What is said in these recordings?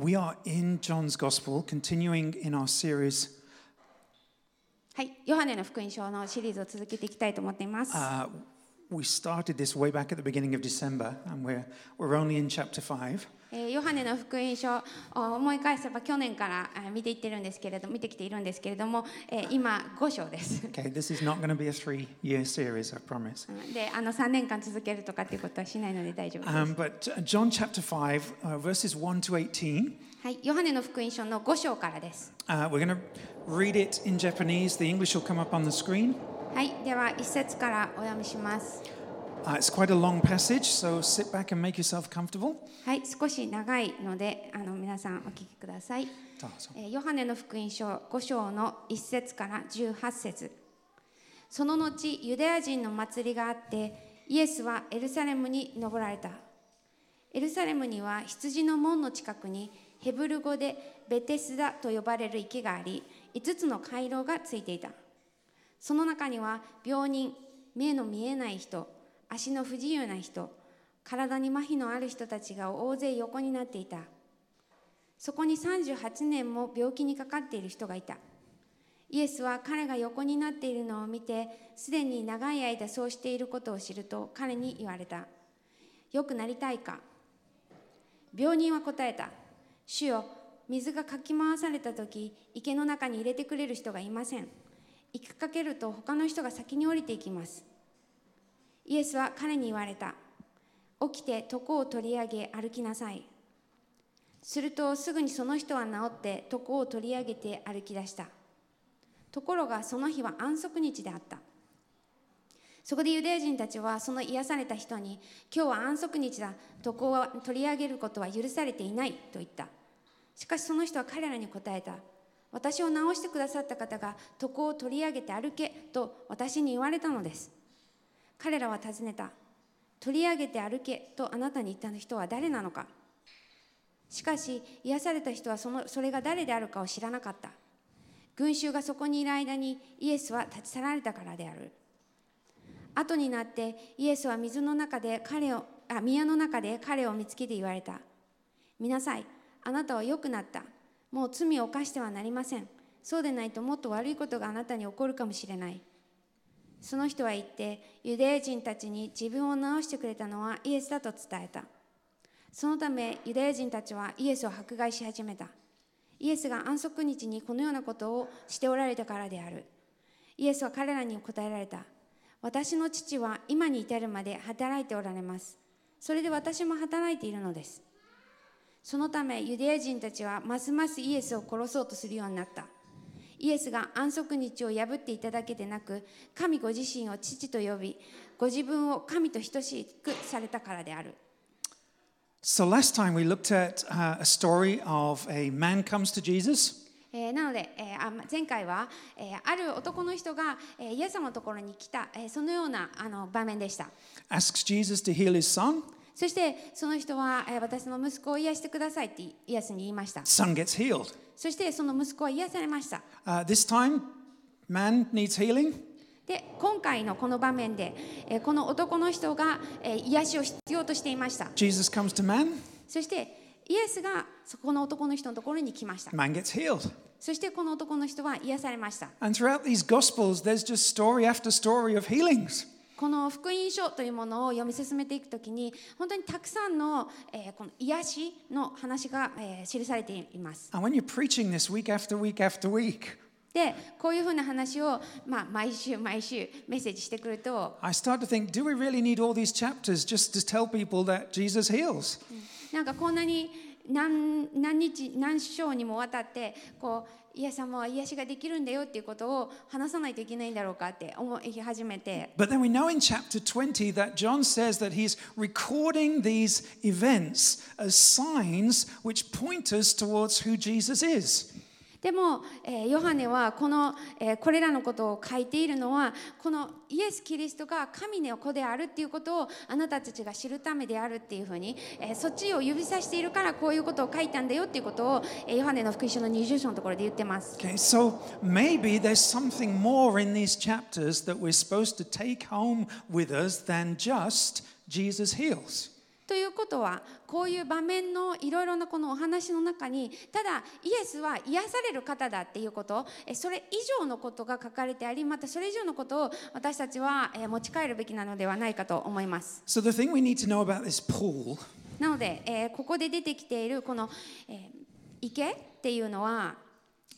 We are in John's Gospel, continuing in our series. はい、ヨハネの福音書のシリーズを続けていきたいと思っています。We started this way back at the beginning of December, and we're only in chapter 5. ヨハネの福音書を思い返せば去年から見てきているんですけれども、今5章です。Okay, this is not going to be a 3-year series, I promise. で、3年間続けるとかっていうことはしないので大丈夫です。But John chapter 5, verses 1 to 18. はい、ヨハネの福音書の5章からです。We're going to read it in Japanese. The English will come up on the screen. はい、では1節からお読みします。It's quite a long passage, so sit back and make yourself comfortable. はい、少し長いので、皆さんお聞きください。ヨハネの福音書5章の1節から18節。その後、ユダヤ人の祭りがあって、イエスはエルサレムに登られた。エルサレムには羊の門の近くにヘブル語でベテスダと呼ばれる池があり、5つの回廊がついていた。その中には病人、目の見えない人、足の不自由な人、体に麻痺のある人たちが大勢横になっていた。そこに38年も病気にかかっている人がいた。イエスは彼が横になっているのを見て、すでに長い間そうしていることを知ると彼に言われた。よくなりたいか。病人は答えた。主よ、水がかき回されたとき、池の中に入れてくれる人がいません。行きかけると他の人が先に降りていきます。イエスは彼に言われた。起きて床を取り上げ歩きなさい。するとすぐにその人は治って床を取り上げて歩き出した。ところがその日は安息日であった。そこでユダヤ人たちはその癒された人に、今日は安息日だ、床を取り上げることは許されていないと言った。しかしその人は彼らに答えた。私を治してくださった方が床を取り上げて歩けと私に言われたのです。彼らは尋ねた。取り上げて歩けとあなたに言った人は誰なのか。しかし癒された人はそれが誰であるかを知らなかった。群衆がそこにいる間にイエスは立ち去られたからである。後になってイエスは宮の中で彼を見つけて言われた。見なさい、あなたは良くなった。もう罪を犯してはなりません。そうでないともっと悪いことがあなたに起こるかもしれない。その人は言って、ユダヤ人たちに自分を治してくれたのはイエスだと伝えた。そのため、ユダヤ人たちはイエスを迫害し始めた。イエスが安息日にこのようなことをしておられたからである。イエスは彼らに答えられた。私の父は今に至るまで働いておられます。それで私も働いているのです。そのため、ユダヤ人たちはますますイエスを殺そうとするようになった。イエスが安息日を破っていただけでなく、神ご自身を父と呼び、ご自分を神と等しくされたからである。So last time we looked at a story of a man comes to Jesus. なので、前回はある男の人がイエス様のところに来た、そのような場面でした。Asks Jesus to heal his son.そしてその人は私の息子を癒してくださいってイエスに言いました。Son gets healed. そしてその息子は癒されました。This time, man needs healing. で、今回のこの場面でこの男の人が癒しを必要としていました。Jesus comes to man. そしてイエスがそこの男の人のところに来ました。Man gets healed.そしてこの男の人は癒されました。And throughout these Gospels, there's just story after story of healings.この福音書というものを読み進めていくときに、本当にたくさんのこの癒しの話が記されています。And when you're preaching this week after week after week, で、こういうふうな話を毎週毎週メッセージしてくると、I start to think, do we really need all these chapters just to tell people that Jesus heals? なんかこんなに何章にもわたってこうイエス様は癒しができるんだよっていうことを話さないといけないんだろうかって思い始めて。But then we know in chapter 20 that John says that he's recording these events as signs which point us towards who Jesus is.でも、ヨハネはこれらのことを書いているのは、このイエス・キリストが神の子であるっていうことをあなたたちが知るためであるっていうふうに、そっちを指さしているからこういうことを書いたんだよっていうことを、ヨハネの福音書の20章のところで言ってます。Okay, so maybe there's something more in these chapters that we're supposed to take home with us than just Jesus heals. ということは、こういう場面のいろいろなこのお話の中に、ただイエスは癒される方だっていうこと、それ以上のことが書かれてあり、またそれ以上のことを私たちは持ち帰るべきなのではないかと思います。So the thing we need to know about this pool. なので、ここで出てきているこの、池っていうのは、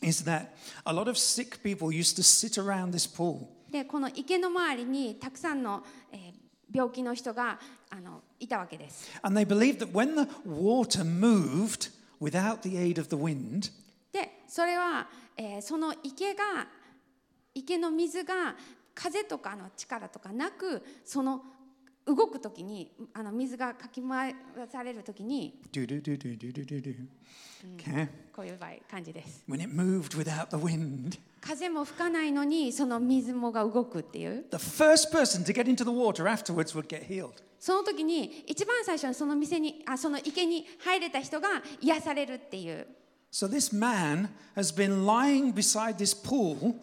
is that a lot of sick people used to sit around this pool. で、この池の周りにたくさんの、病気の人がいたわけです。And they believed that when the water moved without the aid of the wind, で、それは、その池の水が風とかの力とかなく、その動くときに、水がかき回されるときに、こういう感じです。When it moved without the wind.風も吹かないのにその水もが動くっていう。The first person to get into the water afterwards would get healed. その時に一番最初にその池に入れた人が癒されるっていう。So this man has been lying beside this pool.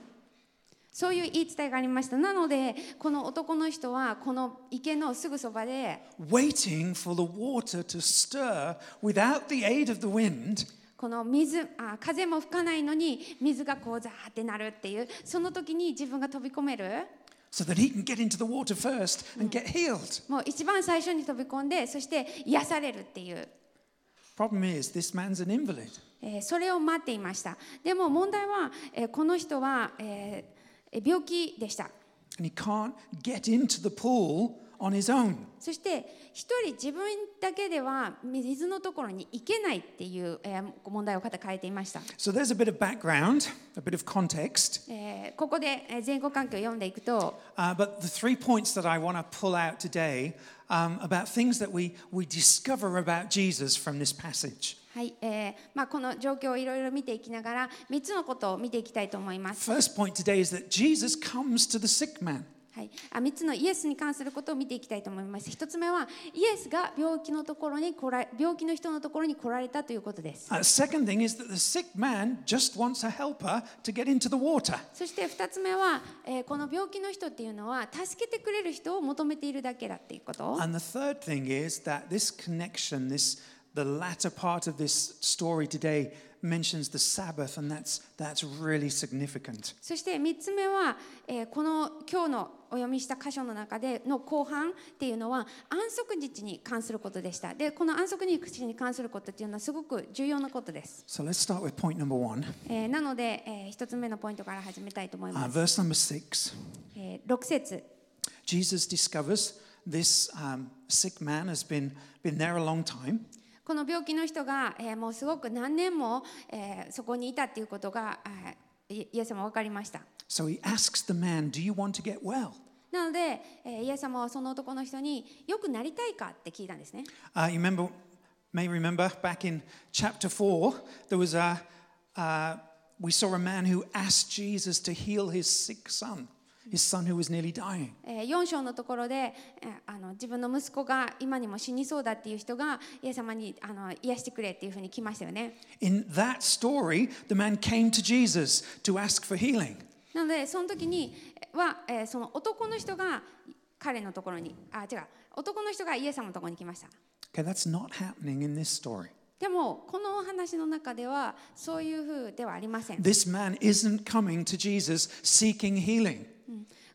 そういう言い伝えがありました。なのでこの男の人はこの池のすぐそばで waiting for the water to stir without the aid of the wind.この風も吹かないのに水がこうザーってなるっていう、その時に自分が飛び込める。So that he can get into the water first and get healed. もう一番最初に飛び込んで、そして癒されるっていう。Problem is, this man's an invalid. それを待っていました。でも問題は、この人は、病気でした。And he can't get into the pool on his own. そして一人自分だけでは水のところに行けないっていう問題を抱えていました。So there's a bit of background, a bit of context. ここで前後関係を読んでいくと、but the three points that I want to pull out today about things that we discover about Jesus from this passage.はい、この状況をいろいろ見ていきながら3つのことを見ていきたいと思います。First point today is that Jesus comes to the sick man.はい、3つのイエスに関することを見ていきたいと思います。1つ目はイエスが病気の人のところに来られたということです。Second thing is that the sick man just wants a helper to get into the water. そして2つ目は、この病気の人っていうのは助けてくれる人を求めているだけだっていうこと。And the third thing is that this connection, the latter part of this story today mentions the Sabbath, and that's really significant. そして3つ目は、この今日のお読みした箇所の中での後半っていうのは安息日に関することでした。で、この安息日に関することっていうのはすごく重要なことです。So let's start with point number one. なので、1つ目のポイントから始めたいと思います。Verse number six. 6節。Jesus discovers this sick man has been there a long time.この病気の人が、もうすごく何年も、そこにいたということが、イエス様は分かりました。So he asks the man, "Do you want to get well?" なので、イエス様はその男の人によくなりたいかって聞いたんですね。You may remember back in chapter 4, there was we saw a man who asked Jesus to heal his sick son.His son who was nearly dying. 4章のところで、自分の息子が今にも死にそうだっていう人がイエス様に癒してくれっていうふうに来ましたよね。In that story, the man came to Jesus to ask for healing. なのでその時には、その男の人が彼のところに、男の人がイエス様のところに来ました。Okay, that's not happening in this story.でもこのお話の中ではそういうふうではありません。This man isn't coming to Jesus seeking healing.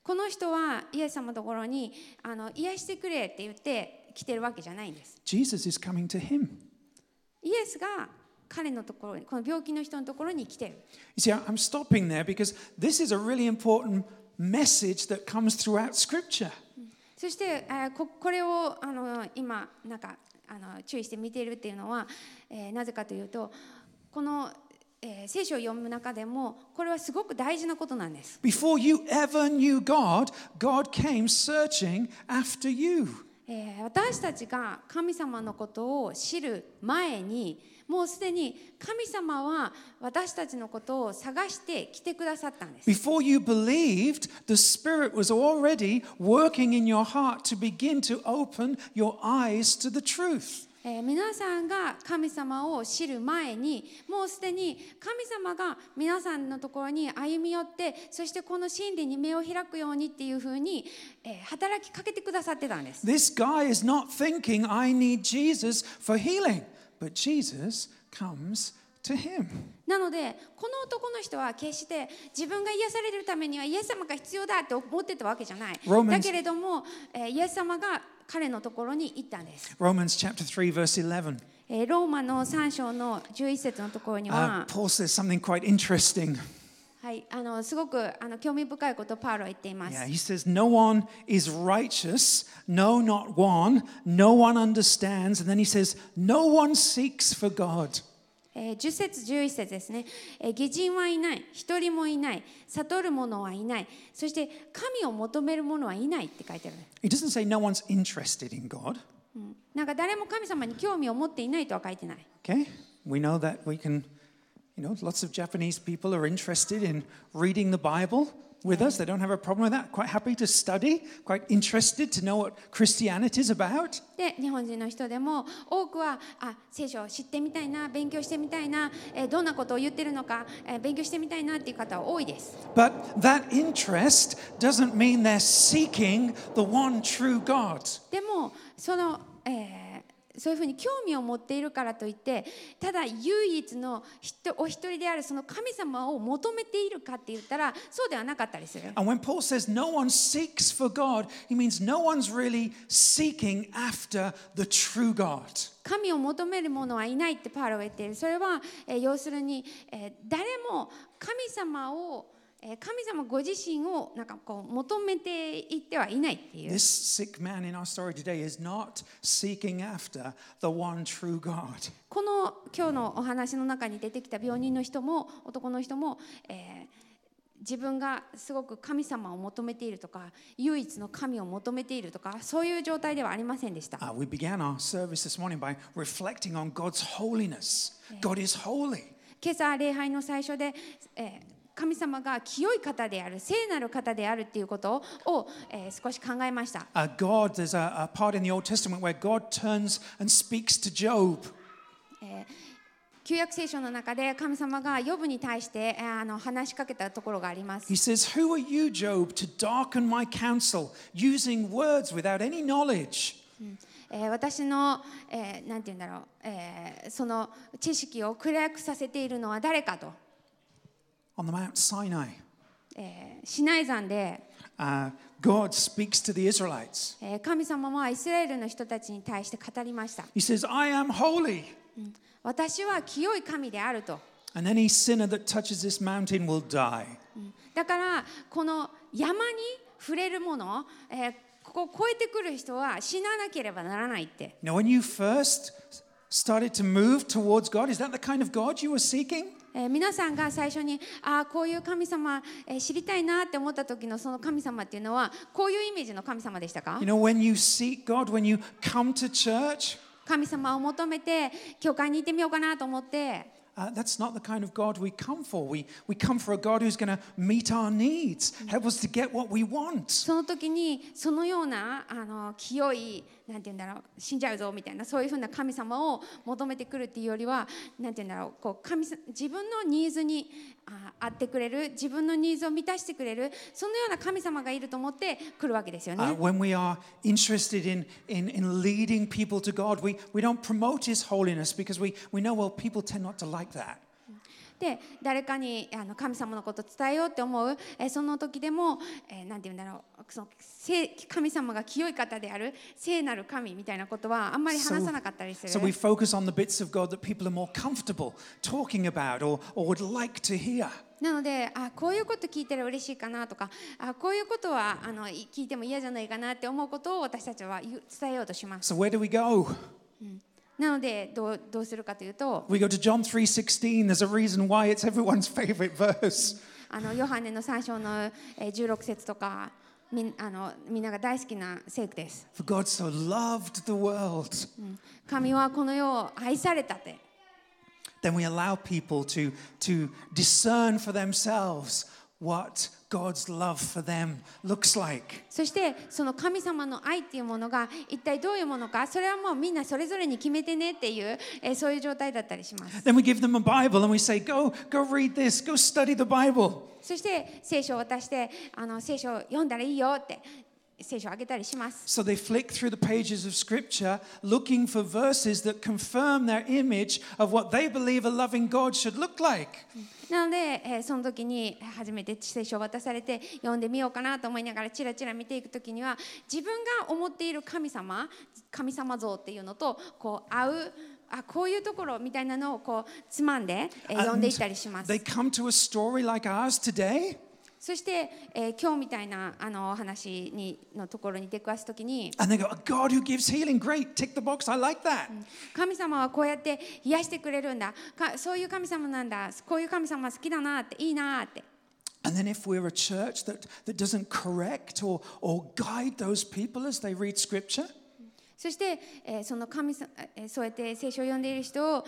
この人はイエス様のところに癒してくれって言って来てるわけじゃないんです。Jesus is coming to him. イエスが彼のところに、この病気の人のところに来てる。You see, I'm stopping there because this is a really important message that comes throughout Scripture. そしてこれを今なんか注意して見ているっていうのは、なぜかというとこの聖書を読む中でもこれはすごく大事なことなんです。Before you ever knew God, God came searching after you. 私たちが神様のことを知る前に、もうすでに神様は私たちのことを探して来てくださったんです。Before you believed, the Spirit was already working in your heart to begin to open your eyes to the truth. 皆さんが神様を知る前に、もうすでに神様が皆さんのところに歩み寄って、そしてこの真理に目を開くようにっていうふうに、働きかけてくださってたんです。This guy is not thinking I need Jesus for healing, but Jesus comes to him. なので、この男の人は決して自分が癒されるためにはイエス様が必要だって思ってたわけじゃない。だけれども、イエス様が彼のところに行ったんです。 Romans chapter 3 verse 11. ローマの3章の11節のところには、Paul says something quite interesting. はい、すごく興味深いことをパウロは言っています。Yeah, he says no one is righteous, no not one, no one understands, and then he says no one seeks for God.10節11節ですね。義人はいない、一人もいない、悟る者はいない、そして神を求める者はいないって書いてある。It doesn't say no one's interested in God. なんか誰も神様に興味を持っていないとは書いてない。Okay, we know that we can, you know, lots of Japanese people are interested in reading the Bible with us. They don't have a problem with that. Quite happy to study, quite interested to know what Christianity is about. で、日本人の人でも多くは聖書を知ってみたいな、勉強してみたいな、どんなことを言ってるのか、勉強してみたいなっていう方は多いです。But that interest doesn't mean they're seeking the one true God. でもそういうふうに興味を持っているからといって、ただ唯一のお一人であるその神様を求めているかって言ったら、そうではなかったりする。And when Paul says no one seeks for God, he means no one's really seeking after the true God.神を求める者はいないってパウロは言っている。それは、要するに、誰も神様ご自身をなんかこう求めていってはいないっていう。This sick man in our story today is not seeking after the one true God. この今日のお話の中に出てきた病人の人も男の人も、自分がすごく神様を求めているとか、唯一の神を求めているとか、そういう状態ではありませんでした。We began our service this morning by reflecting on God's holiness. God is holy. 今朝礼拝の最初で、神様が清い方である、聖なる方であるっていうことを、少し考えました。God, there's a part in the Old Testament where God turns and speaks to Job. 旧約聖書の中で神様がヨブに対して話しかけたところがあります。He says, "Who are you, Job, to darken my counsel, using words without any knowledge?" 私のなんて言うんだろう、その知識を暗くさせているのは誰かと。On the Mount Sinai, シナイ山で、God speaks to the Israelites. 神様はイスラエルの人たちに対して語りました。He says, "I am holy." 私は清い神であると。And any sinner that touches this mountain will die. だからこの山に触れるもの、ここを越えてくる人は死ななければならないって。Now, when you first started to move towards God, is that the kind of God you were seeking?皆さんが最初にこういう神様、知りたいなって思った時のその神様っていうのはこういうイメージの神様でしたか？ You know, when you seek God, when you come to church, 神様を求めて教会に行ってみようかなと思って、that's not the kind of God we come for. We come for a God who's going to meet our needs, help us to get what we want. その時にそのような清いなんて言うんだろう、死んじゃうぞみたいなそういうふうな神様を求めてくるっていうよりは、なんて言うんだろう、こう自分のニーズに合ってくれる、自分のニーズを満たしてくれる、そのような神様がいると思ってくるわけですよね。When we are interested in leading people to God, we don't promote His holiness because we know well people tend not to like that.で誰かに神様のことを伝えようって思う、その時でも、なんて言うんだろう、その神様が清い方である、聖なる神みたいなことはあんまり話さなかったりする。So we focus on the bits of God that people are more comfortable talking about or would like to hear.なので、こういうこと聞いたら嬉しいかなとか、こういうことは聞いても嫌じゃないかなって思うことを私たちは伝えようとします。So where do we go?なのでどうするかというと、We go to John 3:16. There's a reason why it's everyone's favorite verse. ヨハネの3章の16節とか、みんなが大好きな聖句です。For God so loved the world. 神はこの世を愛されたって。Then we allow people to discern for themselves what God's love for them looks like. そしてその神様の愛っていうものが一体どういうものか、それはもうみんなそれぞれに決めてねっていう、そういう状態だったりします。Then we give them a Bible and we say, go read this, go study the Bible. そして聖書を渡して、聖書を読んだらいいよって。So they flick through the pages of Scripture looking for verses that confirm their image of what they believe a loving God should look like. なので、その時に初めて聖書を渡されて読んでみようかなと思いながらチラチラ見ていく時には自分が思っている神様像っていうのとこう合うこういうところみたいなのをこうつまんで、読んでいったりします。They come to a story like ours today.そして、今日みたいな話にのところに出くわすときに go, God who gives healing, great, tick the box, I like that. 神様はこうやって癒してくれるんだそういう神様なんだこういう神様好きだなっていいなってAnd then if we're a church that doesn't correct or guide those people as they read scriptureそして、その神様、そうやって聖書を読んでいる人を、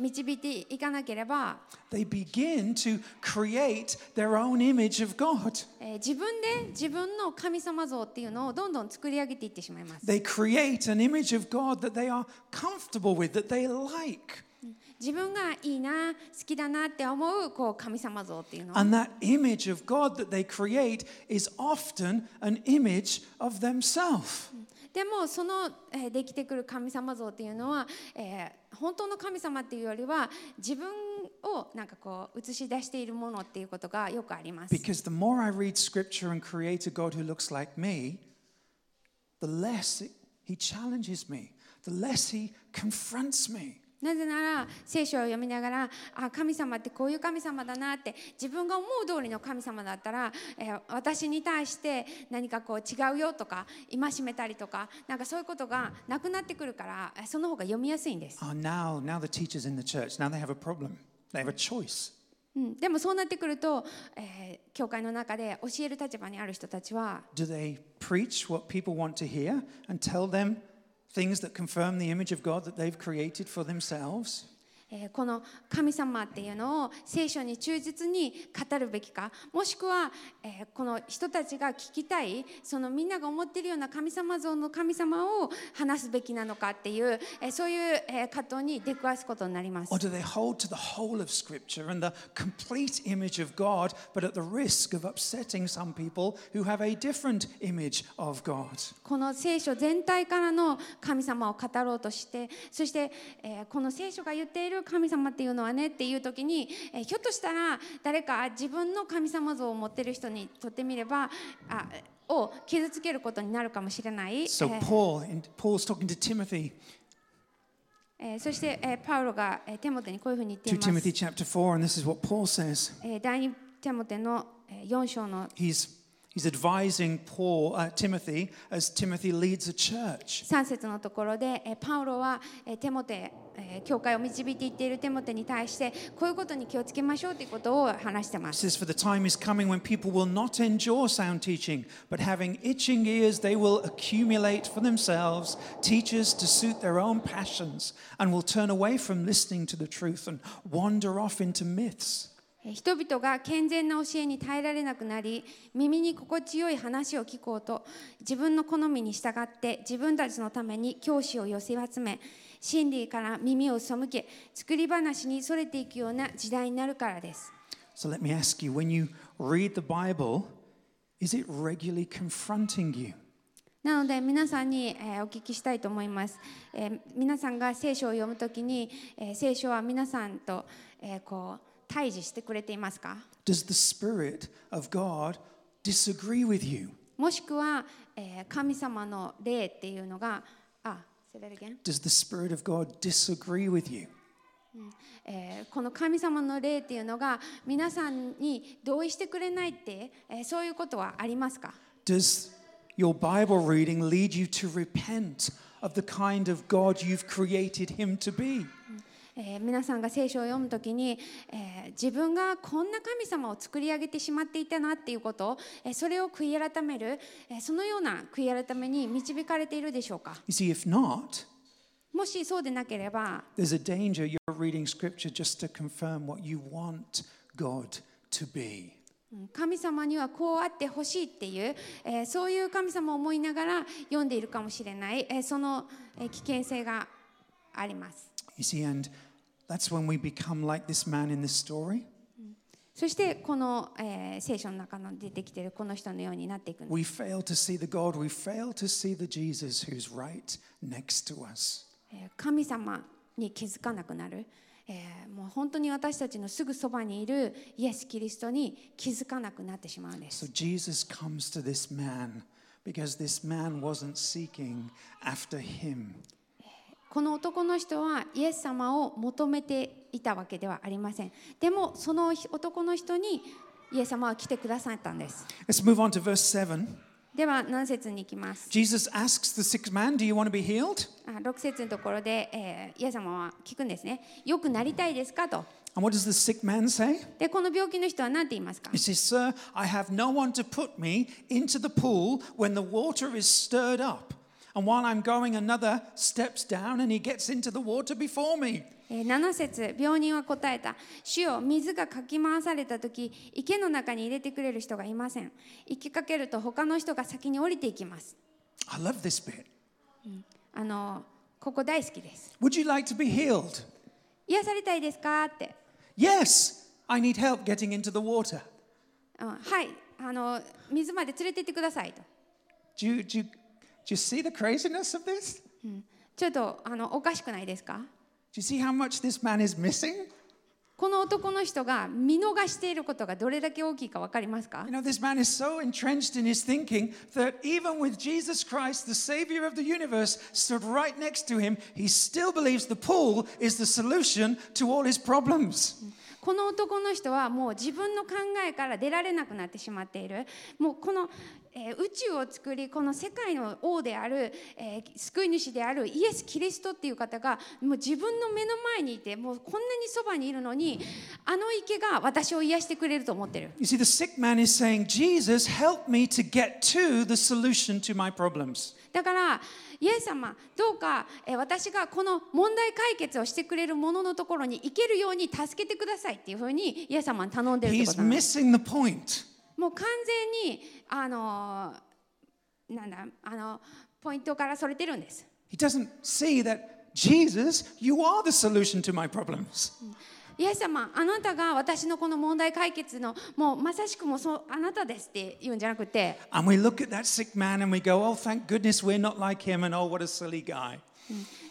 導いていかなければ、They begin to create their own image of God. 自分で自分の神様像っていうのをどんどん作り上げていってしまいます。They create an image of God that they are comfortable with, that they like.自分がいいな、好きだなって思う、こう神様像っていうの。And that image of God that they create is often an image of themselves.でもそのできてくる神様像っていうのは、本当の神様っていうよりは自分をなんかこう映し出しているものっていうことがよくあります。Because the more I read scripture and create a God who looks like me, the less he challenges me, the less he confronts me.なぜなら聖書を読みながら神様ってこういう神様だなって自分が思う通りの神様だったら、私に対して何かこう違うよとか戒めたりとかなんかそういうことがなくなってくるからその方が読みやすいんです。Now the teachers in the church, now they have a problem. They have a choice.でもそうなってくると、教会の中で教える立場にある人たちは Do they preach what people want to hear and tell them?Things that confirm the image of God that they've created for themselves. この神様っていうのを聖書に忠実に語るべきか、もしくは、この人たちが聞きたい、そのみんなが思っているような神様像の神様を話すべきなのかっていう、そういう葛藤に出くわすことになります。Or do they hold to the whole of Scripture and the complete image of God, but at the risk of upsetting some people who have a different image of God? この聖書全体からの神様を語ろうとして、そして、この聖書が言っている神様っていうのはねっていう時にひょっとしたら誰か自分の神様像を持っている人にとってみればを傷つけることになるかもしれない。So Paul's talking to Timothy. そしてパウロがテモテにこういうふうに言っています。To Timothy chapter 4 and this is what Paul says. 第2テモテの4章の。He's advising Paul, Timothy as Timothy leads a church. 3節のところでパウロはテモテ教会を導いていっているテモテに対してこういうことに気をつけましょうということを話してます。Says for the time is coming when people will not endure sound teaching, but having itching ears they will accumulate for themselves teachers to suit their own passions and will turn away from listening to the truth and wander off into myths.人々が健全な教えに耐えられなくなり、耳に心地よい話を聞こうと、自分の好みに従って自分たちのために教師を寄せ集め、真理から耳を背け、作り話にそれていくような時代になるからです。So let me ask you, when you read the Bible, is it regularly confronting you?なので皆さんにお聞きしたいと思います。皆さんが聖書を読むときに、聖書は皆さんとこう対峙してくれていますか Does the Spirit of God disagree with you? もしくは、神様の霊っていうのが、say that again. Does the Spirit of God disagree with you?この神様の霊っていうのが皆さんに同意してくれないって、そういうことはありますか Does your Bible reading lead you to repent of the kind of God you've created him to be?皆さんが聖書を読むときに、自分がこんな神様を作り上げてしまっていたなっていうことを、それを悔い改める、そのような悔い改めに導かれているでしょうか。You see, if not, もしそうでなければ、there's a danger you're reading scripture just to confirm what you want God to be. 神様にはこうあってほしいっていう、そういう神様を思いながら読んでいるかもしれない、その危険性があります。You see, and that's when we become like this man in this story. そしてこの、聖書の中に出てきているこの人のようになっていくんです。We fail to see the God, we fail to see the Jesus who's right next to us. 神様に気づかなくなる。もう本当に私たちのすぐそばにいるイエス・キリストに気づかなくなってしまうんです。So Jesus comes to this man because this man wasn't seeking after him. この男の人はイエス様を求めていたわけではありません。でもその男の人にイエス様は来てくださったんです。Let's move on to verse 7.では何節に行きます。Jesus asks the sick man, "Do you want to be healed?" 6節のところで、イエス様は聞くんですね。よくなりたいですかと。And what does the sick man say? でこの病気の人は何て言いますか。He says, "Sir, I have no one to put me into the pool when the water is stirred up, and while I'm going, another steps down and he gets into the water before me."7節、病人は答えた。主よ、水がかき回されたとき、池の中に入れてくれる人がいません。行きかけると他の人が先に降りていきます。I love this bit. ここ大好きです。Would you like to be healed? 癒されたいですかって。Yes, I need help getting into the water. はい、水まで連れて行ってくださいと。Do you see the craziness of this? ちょっとおかしくないですか？Do you see how much this man is missing? この男の人が見逃していることがどれだけ大きいかわかりますか？ You know, this man is so entrenched in his thinking that even with Jesus Christ, the Savior of the universe, stood right next to him, he still believes the pool is the solution to all his problems.この男の人はもう自分の考えから出られなくなってしまっている。もうこの、宇宙を作り、この世界の王である、救い主であるイエス・キリストっていう方がもう自分の目の前にいて、もうこんなにそばにいるのに、あの池が私を癒してくれると思ってる。You see, the sick man is saying, Jesus, help me to get to the solution to my problems.だからイエス様どうか私がこの問題解決をしてくれるもののところに行けるように助けてくださいっていうふうにイエス様に頼んでるってことなんです。He's missing the point. もう完全にポイントからそれてるんです。He doesn't see that Jesus, you are the solution to my problems.イエス様、あなたが私のこの問題解決のもうまさしくもそうあなたですって言うんじゃなくて。And we look at that sick man and we go, oh, thank goodness we're not like him, and oh, what a silly guy.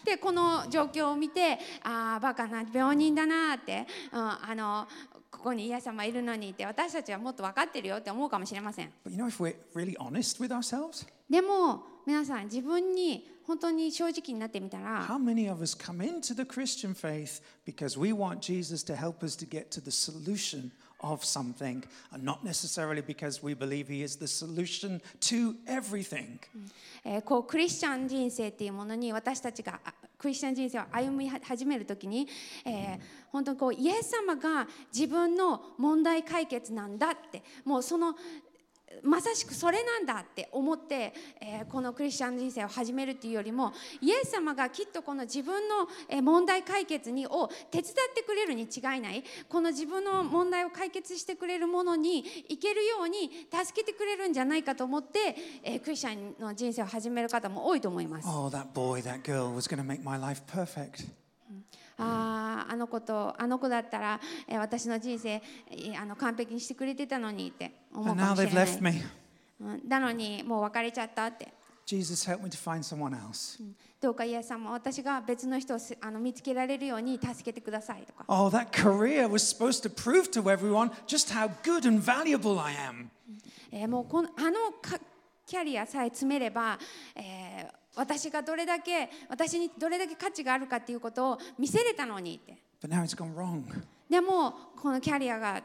でこの状況を見て、ああバカな病人だなって、ここにイエス様いるのにって私たちはもっと分かってるよって思うかもしれません。But you know, if we're really honest with ourselves? でも皆さん自分に本当に正直になってみたら、How many of us come into the Christian faith because we want Jesus to help us to get to the solution of something, and not necessarily because we believe he is the solution to everything. こうクリスチャン人生っていうものに私たちがクリスチャン人生を歩み始めるときに、本当にこうイエス様が自分の問題解決なんだって、もうそのまさしくそれなんだって思って、このクリスチャン人生を始めるっていうよりもイエス様がきっとこの自分の問題解決にを手伝ってくれるに違いない、この自分の問題を解決してくれるものに行けるように助けてくれるんじゃないかと思って、クリスチャンの人生を始める方も多いと思います。Oh, that boy, that girl was going to make my life perfect.あの子だったら私の人生完璧にしてくれてたのにって思うかもしれない。And now they've left me. なのにもう別れちゃったって。Jesus, help me to find someone else. どうかイエス様、私が別の人を見つけられるように助けてくださいとか。Oh, that career was supposed to prove to everyone just how good and valuable I am. もうこのキャリアさえ詰めれば、私にどれだけ価値があるかっていうことを見せれたのにって。But now it's gone wrong. でもこのキャリアが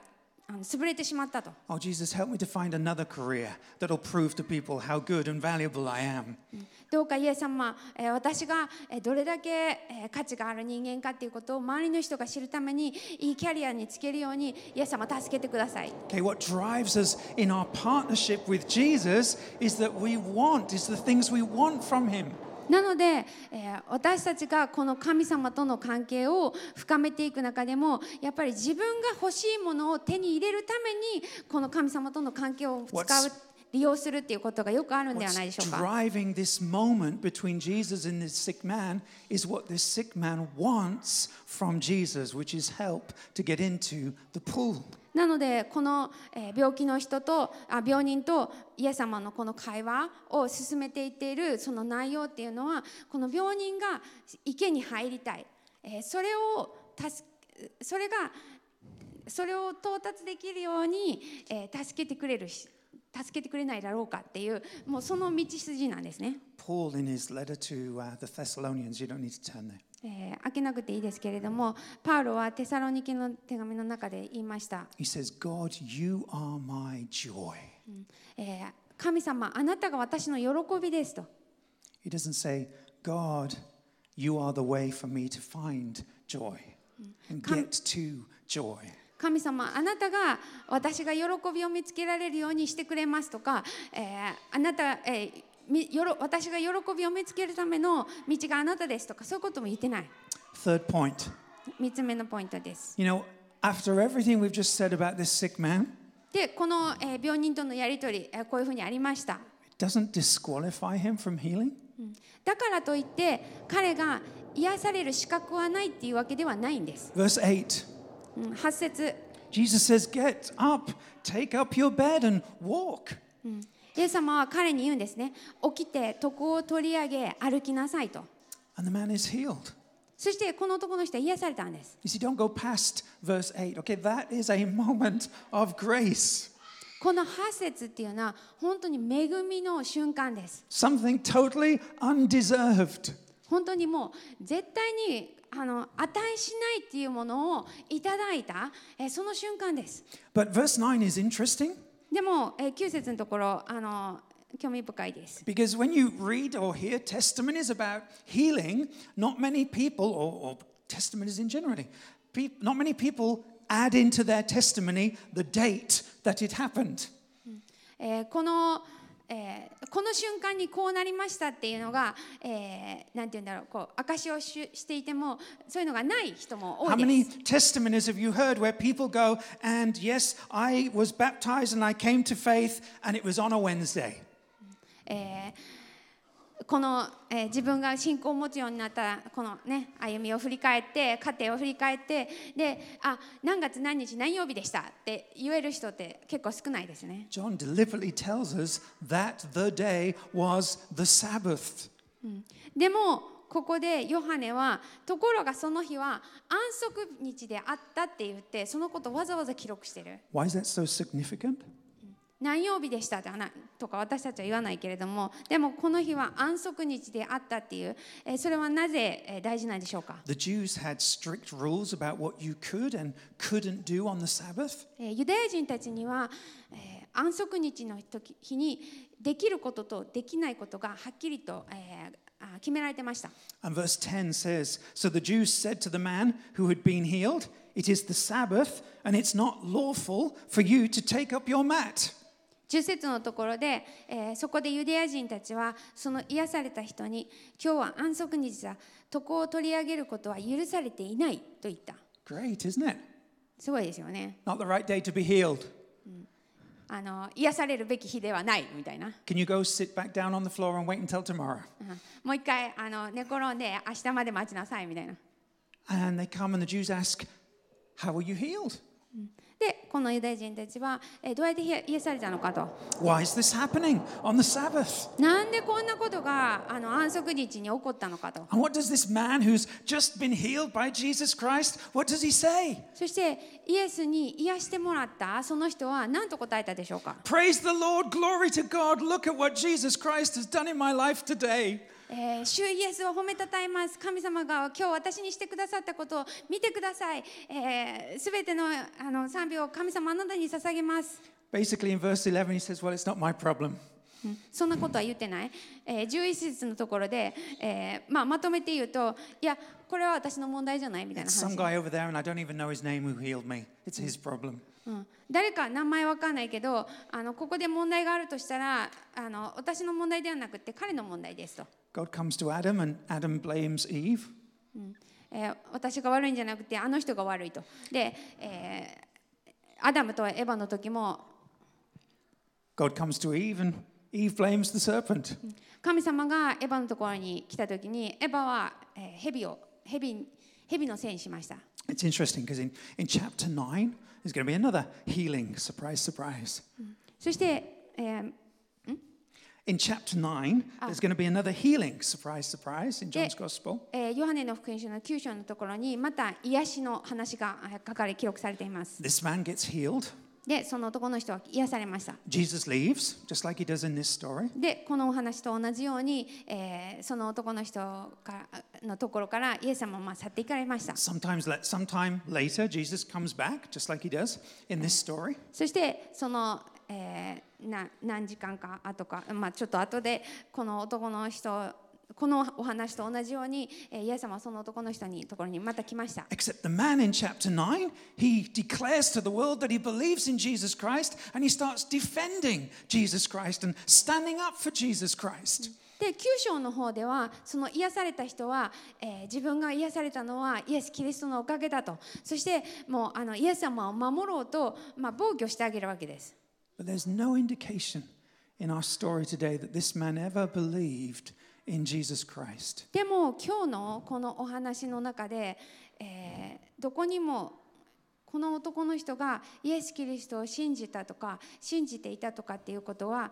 潰れてしまったと。Oh, Jesus, help me to find another career that'll prove to people how good and valuable I am. どうかイエス様、私がどれだけ価値がある人間かっていうことを周りの人が知るためにいいキャリアにつけるようにイエス様助けてください。Okay, what drives us in our partnership with Jesus is the things we want from him. なので、私たちがこの神様との関係を深めていく中でも、やっぱり自分が欲しいものを手に入れるためにこの神様との関係を使う。利用するっていうことがよくあるんではないでしょうか。What's driving this moment between Jesus and this sick man is what this sick man wants from Jesus, which is help to get into the pool. なのでこの病気の人と病人とイエス様のこの会話を進めていっているその内容っていうのは、この病人が池に入りたい。それを到達できるように助けてくれるし。助けてくれないだろうかっていう、もうその道筋なんですね。Paul in his letter to the Thessalonians, you don't need to turn there. 開けなくていいですけれども、パウロはテサロニケの手紙の中で言いました。He says, God, you are my joy. 神様、あなたが私の喜びですと。He doesn't say, God, you are the way for me to find joy and get to joy.神様、あなたが私が喜びを見つけられるようにしてくれますとか、あなた、私が喜びを見つけるための道があなたですとか、そういうことも言ってない。Third point. 3つ目のポイントです。You know, after everything we've just said about this sick man, で、この病人とのやりとり、こういうふうにありました。It doesn't disqualify him from healing. だからといって、彼が癒される資格はないっていうわけではないんです。Verse 8.8節 Jesus says, get up, take up your bed and walk. イエス様は彼に言うんですね。起きて床を取り上げ歩きなさいと。And the man is healed. そしてこの男の人は癒されたんです。You see, don't go past verse 8. Okay, that is a moment of grace. この8節っていうのは本当に恵みの瞬間です。Something totally undeserved. 本当にもう絶対に値しないっていうものをいただいた、その瞬間です。But verse 9 is interesting. でも、9節のところ、興味深いです。Because when you read or hear testimonies about healing, not many people, or testimonies in general, not many people add into their testimony the date that it happened. この瞬間にこうなりましたっていうのが、なんていうんだろう、こう証しをしていてもそういうのがない人も多いです。How many testimonies have you heard where people go and yes, I was baptized and I came to faith and it was on a Wednesday? この、自分が信仰を持つようになったこのね歩みを振り返って過程を振り返ってで何月何日何曜日でしたって言える人って結構少ないですね。John deliberately tells us that the day was the Sabbath. でもここでヨハネはところがその日は安息日であったって言ってそのことをわざわざ記録してる。Why is that so significant?何曜日でしたとか私たちは言わないけれども、でもこの日は安息日であったっていう、それはなぜ大事なんでしょうか。The Jews had strict rules about what you could and couldn't do on the Sabbath. ユダヤ人たちには、安息日の日にできることとできないことがはっきりと、決められてました。And verse 10 says, So the Jews said to the man who had been healed, It is the Sabbath, and it's not lawful for you to take up your mat.10節のところで、そこでユダヤ人たちはその癒された人に今日は安息日だ床を取り上げることは許されていないと言った。 Great, isn't it? すごいですよね。 Not the right day to be healed. 癒されるべき日ではないみたいな。 Can you go sit back down on the floor and wait until tomorrow? もう一回寝転んで明日まで待ちなさいみたいな。 And they come and the Jews ask, How were you healed?でこのユダヤ人たちは、どうやって癒されたのかと。Why is this happening on the Sabbath? なんでこんなことが安息日に起こったのかと。And what does this man who's just been healed by Jesus Christ? What does he say? そしてイエスに癒してもらったその人は何と答えたでしょうか。Praise the Lord, glory to God. Look at what Jesus Christ has done in my life today.主イエスを褒めたたえます。神様が今日私にしてくださったことを見てください。すべての賛美を神様あなたに捧げます。Basically in verse 11 he says, well, it's not my problem. そんなことは言ってない。11節のところで、まとめて言うと、いやこれは私の問題じゃないみたいな話。Some guy over there and I don't even know his name who healed me. It's his problem.誰か名前わかんないけど、ここで問題があるとしたら、私の問題ではなくて彼の問題ですと。God comes to Adam and Adam blames Eve. 私が悪いんじゃなくてあの人が悪いと。で、アダムとエヴァの時も God comes to Eve and Eve blames the serpent. 神様がエヴァのところに来た時にエヴァは蛇のせいにしました。It's interesting because in chapter 9 there's going to be another healing, surprise, surprise. そして、In chapter 9, there's going to be another healing, surprise, surprise, in John's Gospel. ヨハネの福音書の9章のところにまた癒しの話が記録されています。This man gets healed. で、その男の人は癒されました。Jesus leaves, just like he does in this story. で、このお話と同じように、その男の人のところからイエス様は去っていかれました。Sometime later, Jesus comes back, just like he does in this story. そしてその何時間か後か、ちょっと後でこの男の人、このお話と同じように、イエス様はその男の人のところにまた来ました。Except the man in chapter 9, he declares to the world that he believes in Jesus Christ, and he starts defending Jesus Christ and standing up for Jesus Christ. で、9章の方では、その癒された人は、自分が癒されたのはイエス・キリストのおかげだと。そして、もうイエス様を守ろうと、防御してあげるわけです。But there's no indication in our story today that this man ever believed in Jesus Christ. でも今日のこのお話の中で、どこにもこの男の人がイエス・キリストを信じたとか信じていたとかっていうことは、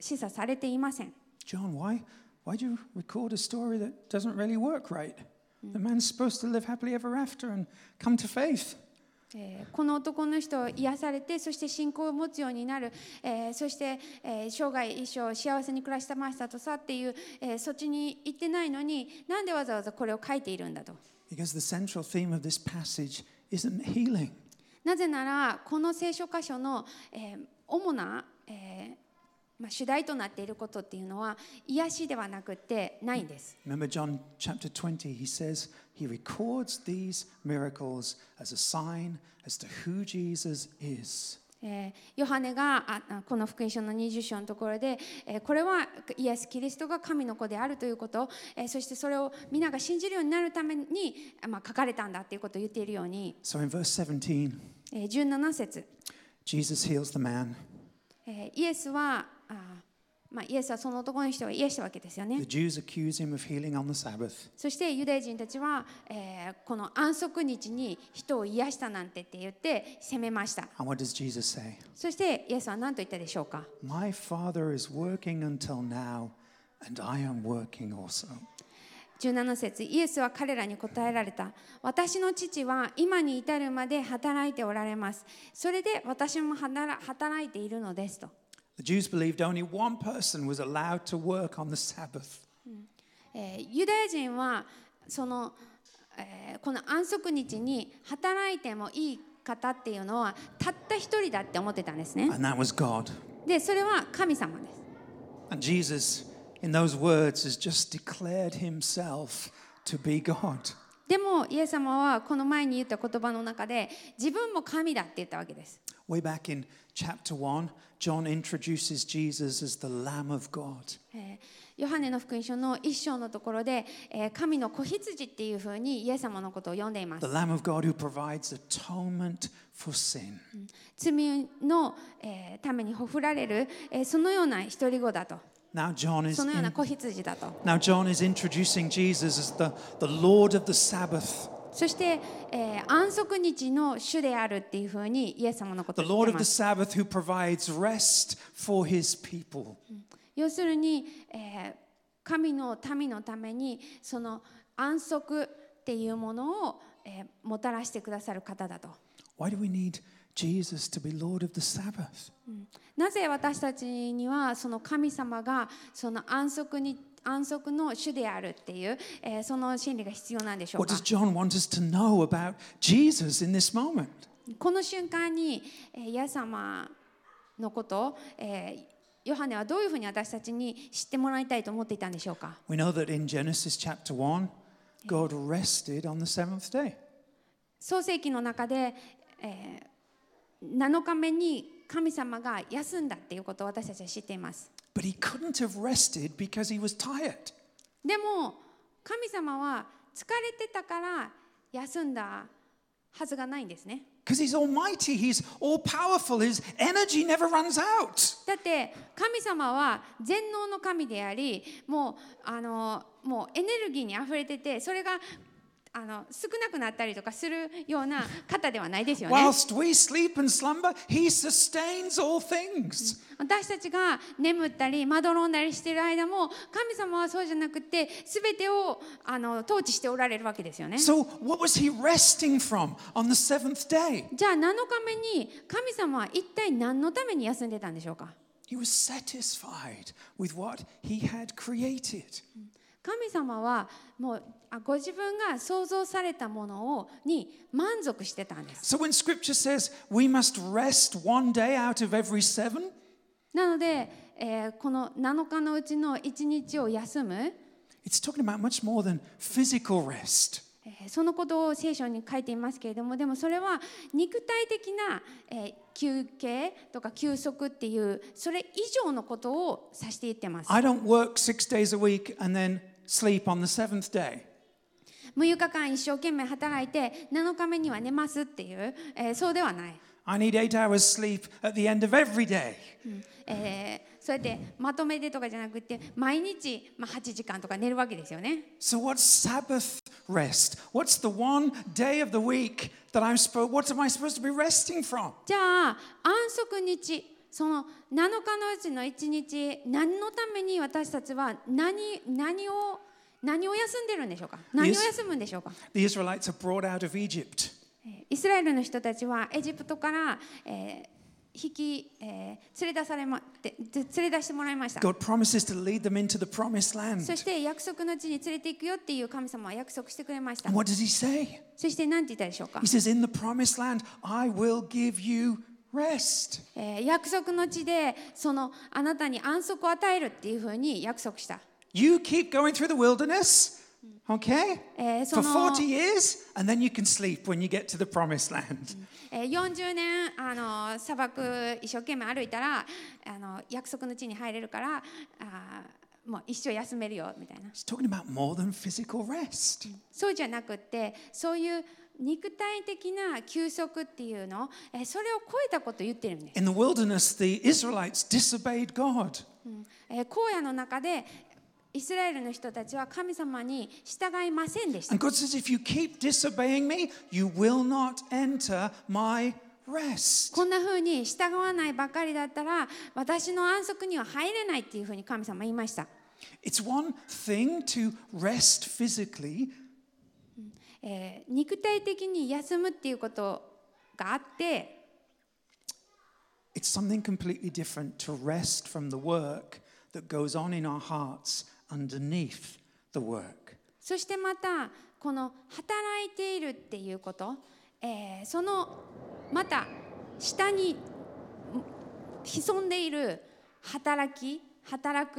示唆されていません。 John, why do you record a story that doesn't really work right? The man's supposed to live happily ever after and come to faith.この男の人を癒されて、そして信仰を持つようになる、そして、生涯一生幸せに暮らしてましたとさっていう、そっちに行ってないのに、なんでわざわざこれを書いているんだと。Because the central theme of this passage isn't healing. なぜなら、この聖書箇所の、主な、主題となっていることっていうのは、癒しではなくてないんです。Remember John chapter 20, he says he records these miracles as a sign as to who Jesus is. ヨハネがこの福音書の20章のところで、これはイエス・キリストが神の子であるということ、そしてそれを皆が信じるようになるために、書かれたんだということを言っているように。So in verse 17, 17節、Jesus heals the man. イエスはイエスはその男の人を癒したわけですよね。The Jews accuse him of healing on the Sabbath. そしてユダヤ人たちは、この安息日に人を癒したなんてって言って責めました。And what does Jesus say? そしてイエスは何と言ったでしょうか。My Father is working until now, and I am working also. 17節、イエスは彼らに答えられた。私の父は今に至るまで働いておられます。それで私も働いているのですと。The Jews believed only one person was allowed to work on the Sabbath. ユダヤ人はその、この安息日に働いてもいい方っていうのはたった一人だって思ってたんですね。And that was God. で、それは神様です。And Jesus, in those words, has just declared himself to be God. でもイエス様はこの前に言った言葉の中で自分も神だって言ったわけです。Way back in chapter 1, John introduces Jesus as the Lamb of God. ヨハネの福音書の1章のところで、神の子羊っていうふうにイエス様のことを呼んでいます。The Lamb of God who provides atonement for sin. 罪の、ためにほふられる、そのような独り子だと。そのような子羊だと。Now John is introducing Jesus as the Lord of the Sabbath.そして、安息日の主であるっていうふうにイエス様のことを言っています。The Lord of the Sabbath who provides rest for His people. 要するに、神の民のためにその安息っていうものを、もたらしてくださる方だと。Why do we need Jesus to be Lord of the Sabbath? なぜ私たちにはその神様がその安息の主であるっていう、その真理が必要なんでしょうか。What does John want us to know about Jesus in this moment? この瞬間に、イエス様のこと、ヨハネはどういうふうに私たちに知ってもらいたいと思っていたんでしょうか。We know that in Genesis chapter 1, God rested on the seventh day. 創世記の中で、7日目に神様が休んだっていうことを私たちは知っています。But he couldn't have rested because he was tired. でも神様は疲れてたから休んだはずがないんですね。Because he's almighty, he's all powerful, his energy never runs out. だって神様は全能の神であり、もうエネルギーにあふれてて、それが少なくなったりとかするような方ではないですよね。Whilst we sleep and slumber, he sustains all things. 私たちが眠ったりまどろんだりしている間も神様はそうじゃなくて全てを統治しておられるわけですよね。So what was he resting from on the seventh day? じゃあ7日目に神様は一体何のために休んでたんでしょうか？ He was satisfied with what he had created.神様はもうご自分が創造されたものに満足してたんです。So when Scripture says we must rest one day out of every seven, なので、この7日のうちの1日を休む。It's talking about much more than physical rest. そのことを聖書に書いていますけれども、でもそれは肉体的な、休憩とか休息っていうそれ以上のことを指して言ってます。I don't work 6 days a week and then sleep on the seventh day. 6日間一生懸命働いて7日目には寝ますっていう、そうではない。I need 8 hours sleep at the end of every day. そうやってまとめてとかじゃなくて毎日8時間とか寝るわけですよね。So what's Sabbath rest? What's the one day of the week that I'm supposed? What am I supposed to be resting from? じゃあ安息日。その7日のうちの1日何のために私たちは何を休んでるんでしょうか？何を休むんでしょうか？ The Israelites are brought out of Egypt. イスラエルの人たちはエジプトから、連れ出してもらいました。God promises to lead them into the promised land. そして約束の地に連れて行くよっていう神様は約束してくれました。What does he say? そして何て言ったでしょうか？ He says, "In the promised land, I will give you rest." 約束の地でそのあなたに安息を与えるっていうふうに約束した。You keep going through the wilderness, okay? For 40 years, and then you can sleep when you get to the promised land. 40年砂漠一生懸命歩いたら約束の地に入れるからもう一生休めるよみたいな。It's talking about more than physical rest. そうじゃなくてそういう肉体的な休息っていうの、それを超えたことを言ってるんです。In the wilderness, the Israelites disobeyed God. 荒野の中でイスラエルの人たちは神様に従いませんでした。And God says, if you keep disobeying me, you will not enter my rest. こんな風に従わないばかりだったら、私の安息には入れないっていう風に神様は言いました。It's one thing to rest physically. 肉体的に休むっていうことがあって、It's something completely different to rest from the work that goes on in our hearts.Underneath the work. そしてまたこの働いているっていうこと、そのまた下に潜んでいる働く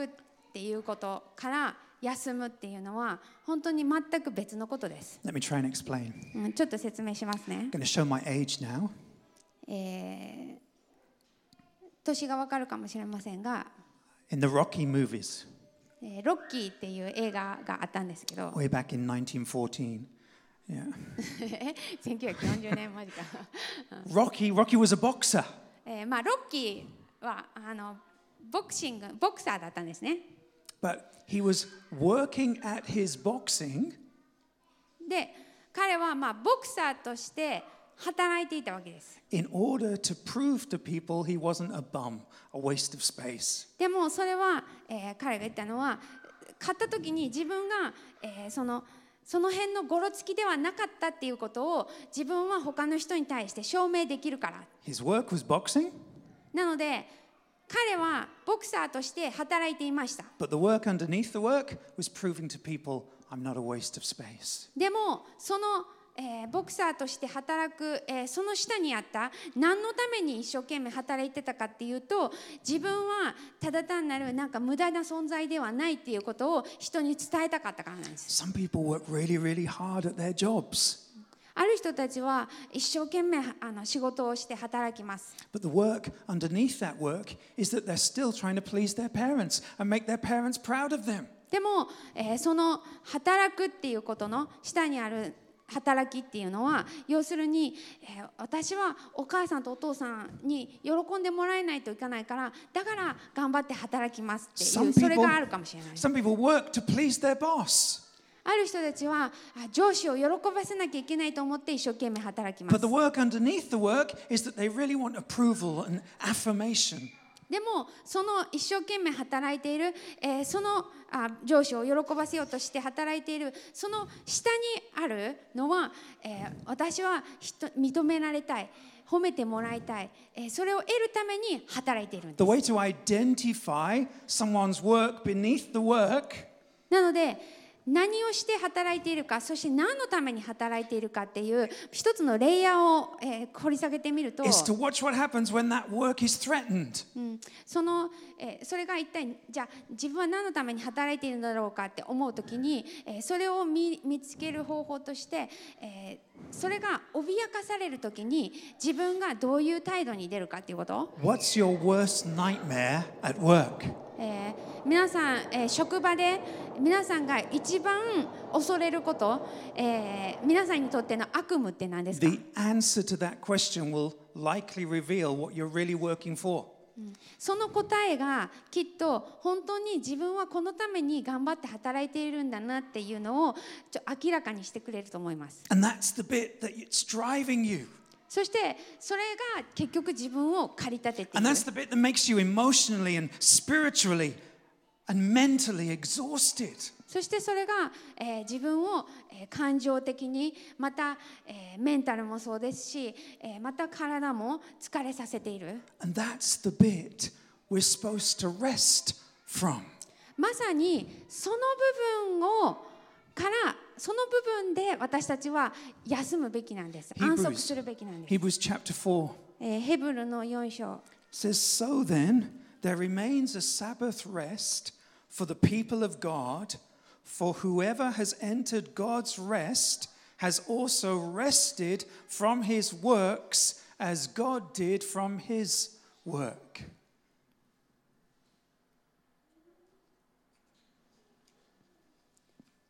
っていうことから休むっていうのは本当に全く別のことです。Let me try and explain. ちょっと説明しますね。I'm going to show my age now. 年がわかるかもしれませんが。In the Rocky movies.ロッキーっていう映画があったんですけど Way back in 1914、yeah. 1940年までかRocky was a boxer、ロッキーはボクサーだったんですね But he was working at his boxing で彼はボクサーとして働いていたわけです。In order to prove to people he wasn't a bum, a waste of space. でもそれは、彼が言ったのは買った時に自分が、その辺のゴロつきではなかったっていうことを自分は他の人に対して証明できるから。His work was boxing. なので彼はボクサーとして働いていました。But the work underneath the work was proving to people I'm not a waste of space. でもそのボクサーとして働く、その下にあった何のために一生懸命働いてたかっていうと自分はただ単なるなんか無駄な存在ではないっていうことを人に伝えたかったからなんです。Some people work really, really hard at their jobs. ある人たちは一生懸命仕事をして働きます。But the work underneath that work is that they're still trying to please their parents and make their parents proud of them。でも、その働くっていうことの下にある働きっていうのは要するに、私はお母さんとお父さんに喜んでもらえないといけないからだから頑張って働きますっていうそれがあるかもしれない。Some people work to please their boss。ある人たちは上司を喜ばせなきゃいけないと思って一生懸命働きます。But the work underneath the work is that they really want approval and affirmation。でもその一生懸命働いている、その上司を喜ばせようとして働いているその下にあるのは、私は認められたい褒めてもらいたい、それを得るために働いているんです。The way to identify someone's work beneath the work なので何をして働いているかそして何のために働いているかっていう一つのレイヤーを、掘り下げてみると is to watch what happens when that work is threatened、うん、それが一体じゃあ自分は何のために働いているんだろうかって思うときに、それを見つける方法として、それが脅かされるときに自分がどういう態度に出るかっていうこと What's your worst nightmare at work?皆さん、職場で皆さんが一番恐れること、皆さんにとっての悪夢って何ですか？ The answer to that question will likely reveal what you're really working for.その答えがきっと本当に自分はこのために頑張って働いているんだなっていうのを明らかにしてくれると思います。And that's the bit that it's driving you.そしてそれが結局自分を駆り立てている。And that's the bit that makes you emotionally and spiritually and mentally exhausted. そしてそれが、自分を、感情的にまた、メンタルもそうですし、また体も疲れさせている。And that's the bit we're supposed to rest from. まさにその部分をからその部分で私たちは休むべきなんです。安息するべきなんです。Hebrews chapter 4. ヘブルの4章。Says so then there remains a Sabbath rest for the people of God, for whoever has entered God's rest has also rested from his works as God did from his work.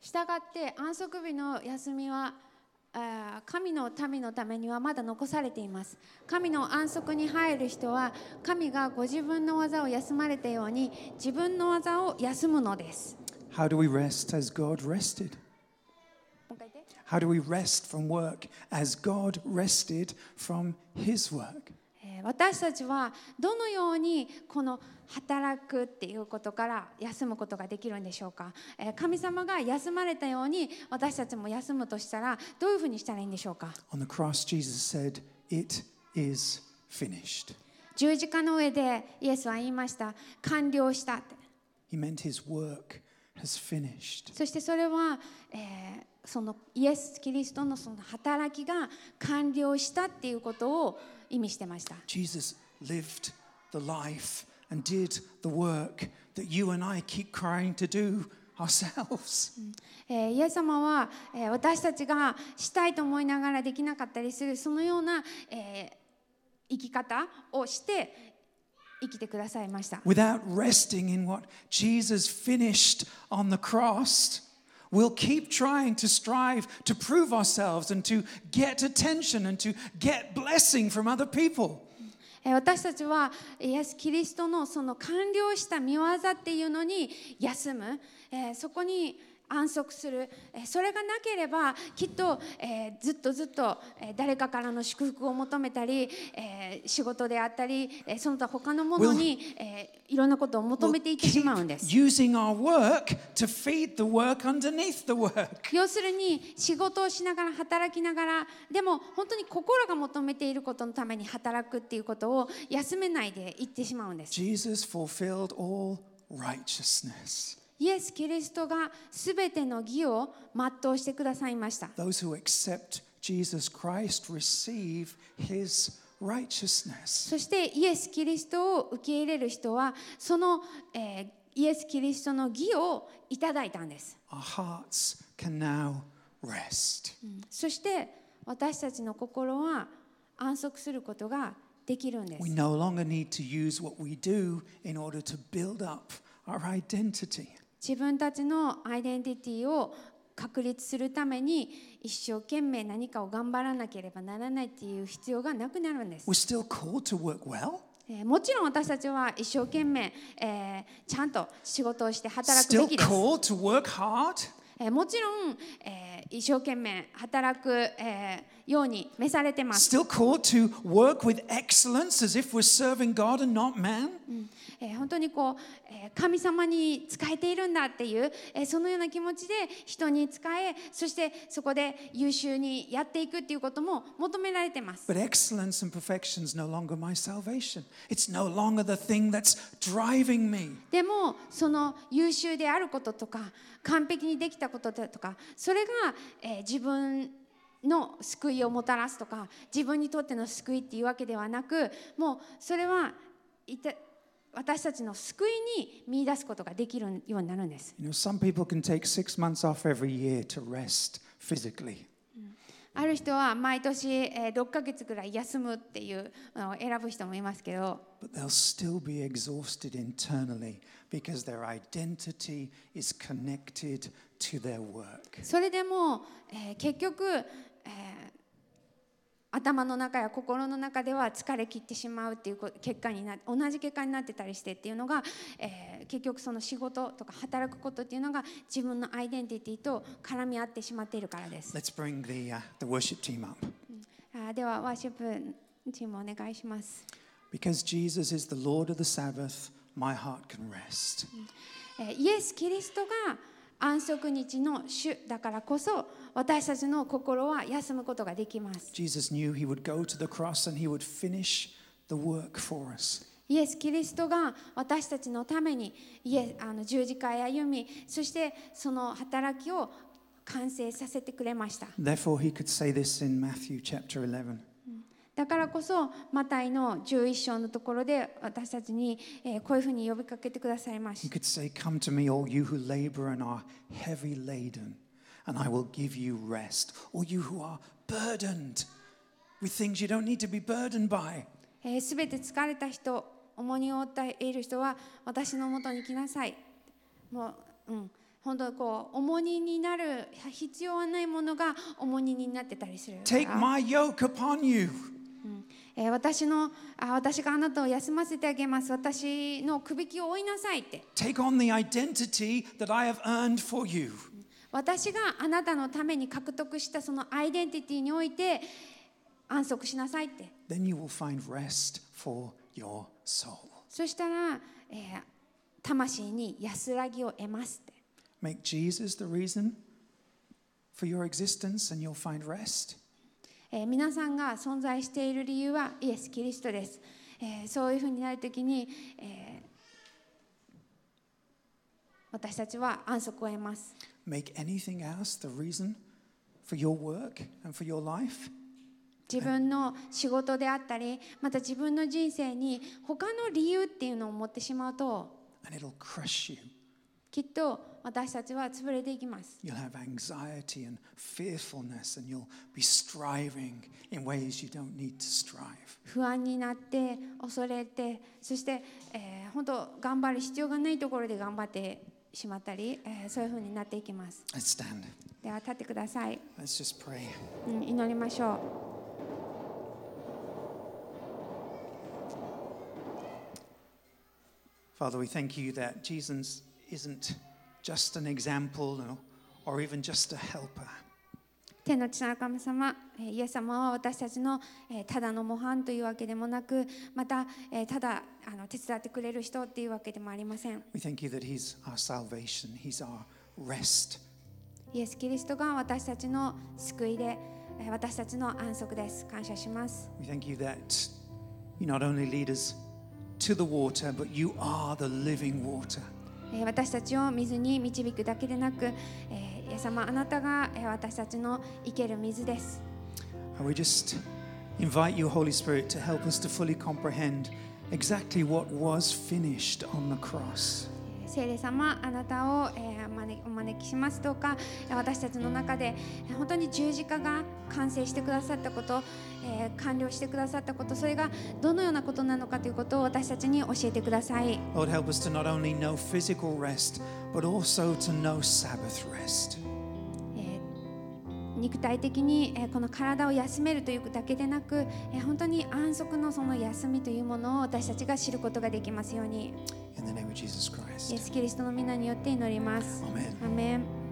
したがって安息日の休みは神の民のためにはまだ残されています。神の安息に入る人は神がご自分の技を休まれたように自分の技を休むのです。How do we rest as God rested? How do we rest from work as God rested from His work?私たちはどのようにこの働くっていうことから休むことができるんでしょうか。神様が休まれたように私たちも休むとしたらどういうふうにしたらいいんでしょうか。On the cross, Jesus said, "It is finished." 十字架の上でイエスは言いました。完了したって。He meant his work has finished. そしてそれは、そのイエス・キリストのその働きが完了したっていうことを意味してました。Jesus lived the life and did the work that you and I keep crying to do ourselves. イエス様は私たちがしたいと思いながらできなかったりするそのような生き方をして生きてくださいました。Without resting in what Jesus finished on the cross.We'll keep trying to strive to prove ourselves and to get attention and to get blessing from other people. 私たちはイエス・キリストのその完了した御業っていうのに休む、そこに安息する、それがなければきっと、ずっと誰かからの祝福を求めたり、仕事であったり、その他他のものに、いろんなことを求めていってしまうんです。要するに仕事をしながら働きながらでも本当に心が求めていることのために働くっていうことを休めないでいってしまうんです。Jesus fulfilled all righteousness.イエス・キリストがすべての義を全うしてくださいました。Those who accept Jesus Christ receive His righteousness. そしてイエス・キリストを受け入れる人はその、イエス・キリストの義をいただいたんです。Our hearts can now rest. そして私たちの心は安息することができるんです。We no longer need to use what we do in order to build up our identity. 自分たちのアイデンティティを確立するために一生懸命何かを頑張らなければならないっていう必要がなくなるんです。We're still called to work well.もちろん私たちは一生懸命、ちゃんと仕事をして働くべきです。もちろん、一生懸命働く、ように召されてます。Still called to work with excellence as if we're serving God and not man.本当にこう、神様に仕えているんだっていう、そのような気持ちで人に仕え、そしてそこで優秀にやっていくっていうことも求められてます。But excellence and perfection is no longer my salvation. It's no longer the thing that's driving me. でもその優秀であることとか、完璧にできたことだとか、それが、自分の救いをもたらすとか、自分にとっての救いっていうわけではなく、もうそれは私たちの救いに見出すことができるようになるんです。Some people can take 6 months off every year to rest physically. ある人は毎年6ヶ月ぐらい休むっていうのを選ぶ人もいますけど。But they'll still be exhausted internally because their identity is connected to their work. それでも、結局、頭の中や心の中では疲れ切ってしまうっていう結果にな同じ結果になってたりしてっていうのが、結局その仕事とか働くことっていうのが自分のアイデンティティと絡み合ってしまっているからです。Let's bring the worship team up. ではワーシップチームお願いします。Because Jesus is the Lord of the Sabbath, my heart can rest. イエス・キリストが安息日の主だからこそ私たちの心は休むことができます。Jesus knew he would go to the cross and he would finish the work for us. イエス・キリストが私たちのために十字架へ歩み、そしてその働きを完成させてくれました。Therefore he could say this in Matthew chapter 11.だからこそマタイの11章のところで私たちにこういうふうに呼びかけてくださいました。You could say, "Come to me, all you who labor and are heavy laden, and I will give you rest. All you who are burdened with things you don't need to be burdened by." すべて疲れた人、重荷を負っている人は私のもとに来なさい。もう、本当にこう重荷になる必要はないものが重荷になってたりする。Take my yoke upon you.私があなたを休ませてあげます。私のくびきを負いなさいって。Take on the identity that I have earned for you. 私があなたのために獲得したそのアイデンティティにおいて安息しなさいって。Then you will find rest for your soul. そしたら、魂に安らぎを得ますって。Make Jesus the reason for your existence and you'll find rest.皆さんが存在している理由はイエス・キリストです。そういうふうになるときに、私たちは安息を得ます。Make anything else the reason for your work and for your life. 自分の仕事であったり、また自分の人生に他の理由っていうのを持ってしまうと、And it'll crush you. きっと私たちは潰れていきます。You'll have anxiety and fearfulness, and you'll be striving in ways you don't need to strive. 不安になって、恐れて、そして、本当頑張る必要がないところで頑張ってしまったり、そういう風になっていきます。Let's stand. では立ってください。Let's just pray. 祈りましょう。Father, we thank you that Jesus isn't.Just an example, or even just a helper. 天の父なる神様、イエス様は私たちのただの模範というわけでもなく、またただ手伝ってくれる人っていうわけでもありません。We thank you that He's our salvation, He's our rest. イエス・キリストが私たちの救いで、私たちの安息です。感謝します。We thank you that you not only lead us to the water, but you are the living water.私たちを水に導くだけでなく、イエス様あなたが私たちの生ける水です。We just invite you, Holy Spirit, to help us to fully comprehend exactly what was finished on the cross. 聖霊様、あなたをお招きします。どうか私たちの中で本当に十字架が完成してくださったこと、完了してくださったこと、それがどのようなことなのかということを私たちに教えてください。Lord, help us to not only know physical rest, but also to know Sabbath rest.肉体的にこの体を休めるというだけでなく、本当に安息のその休みというものを私たちが知ることができますように。イエス・キリストの皆によって祈ります。アーメン。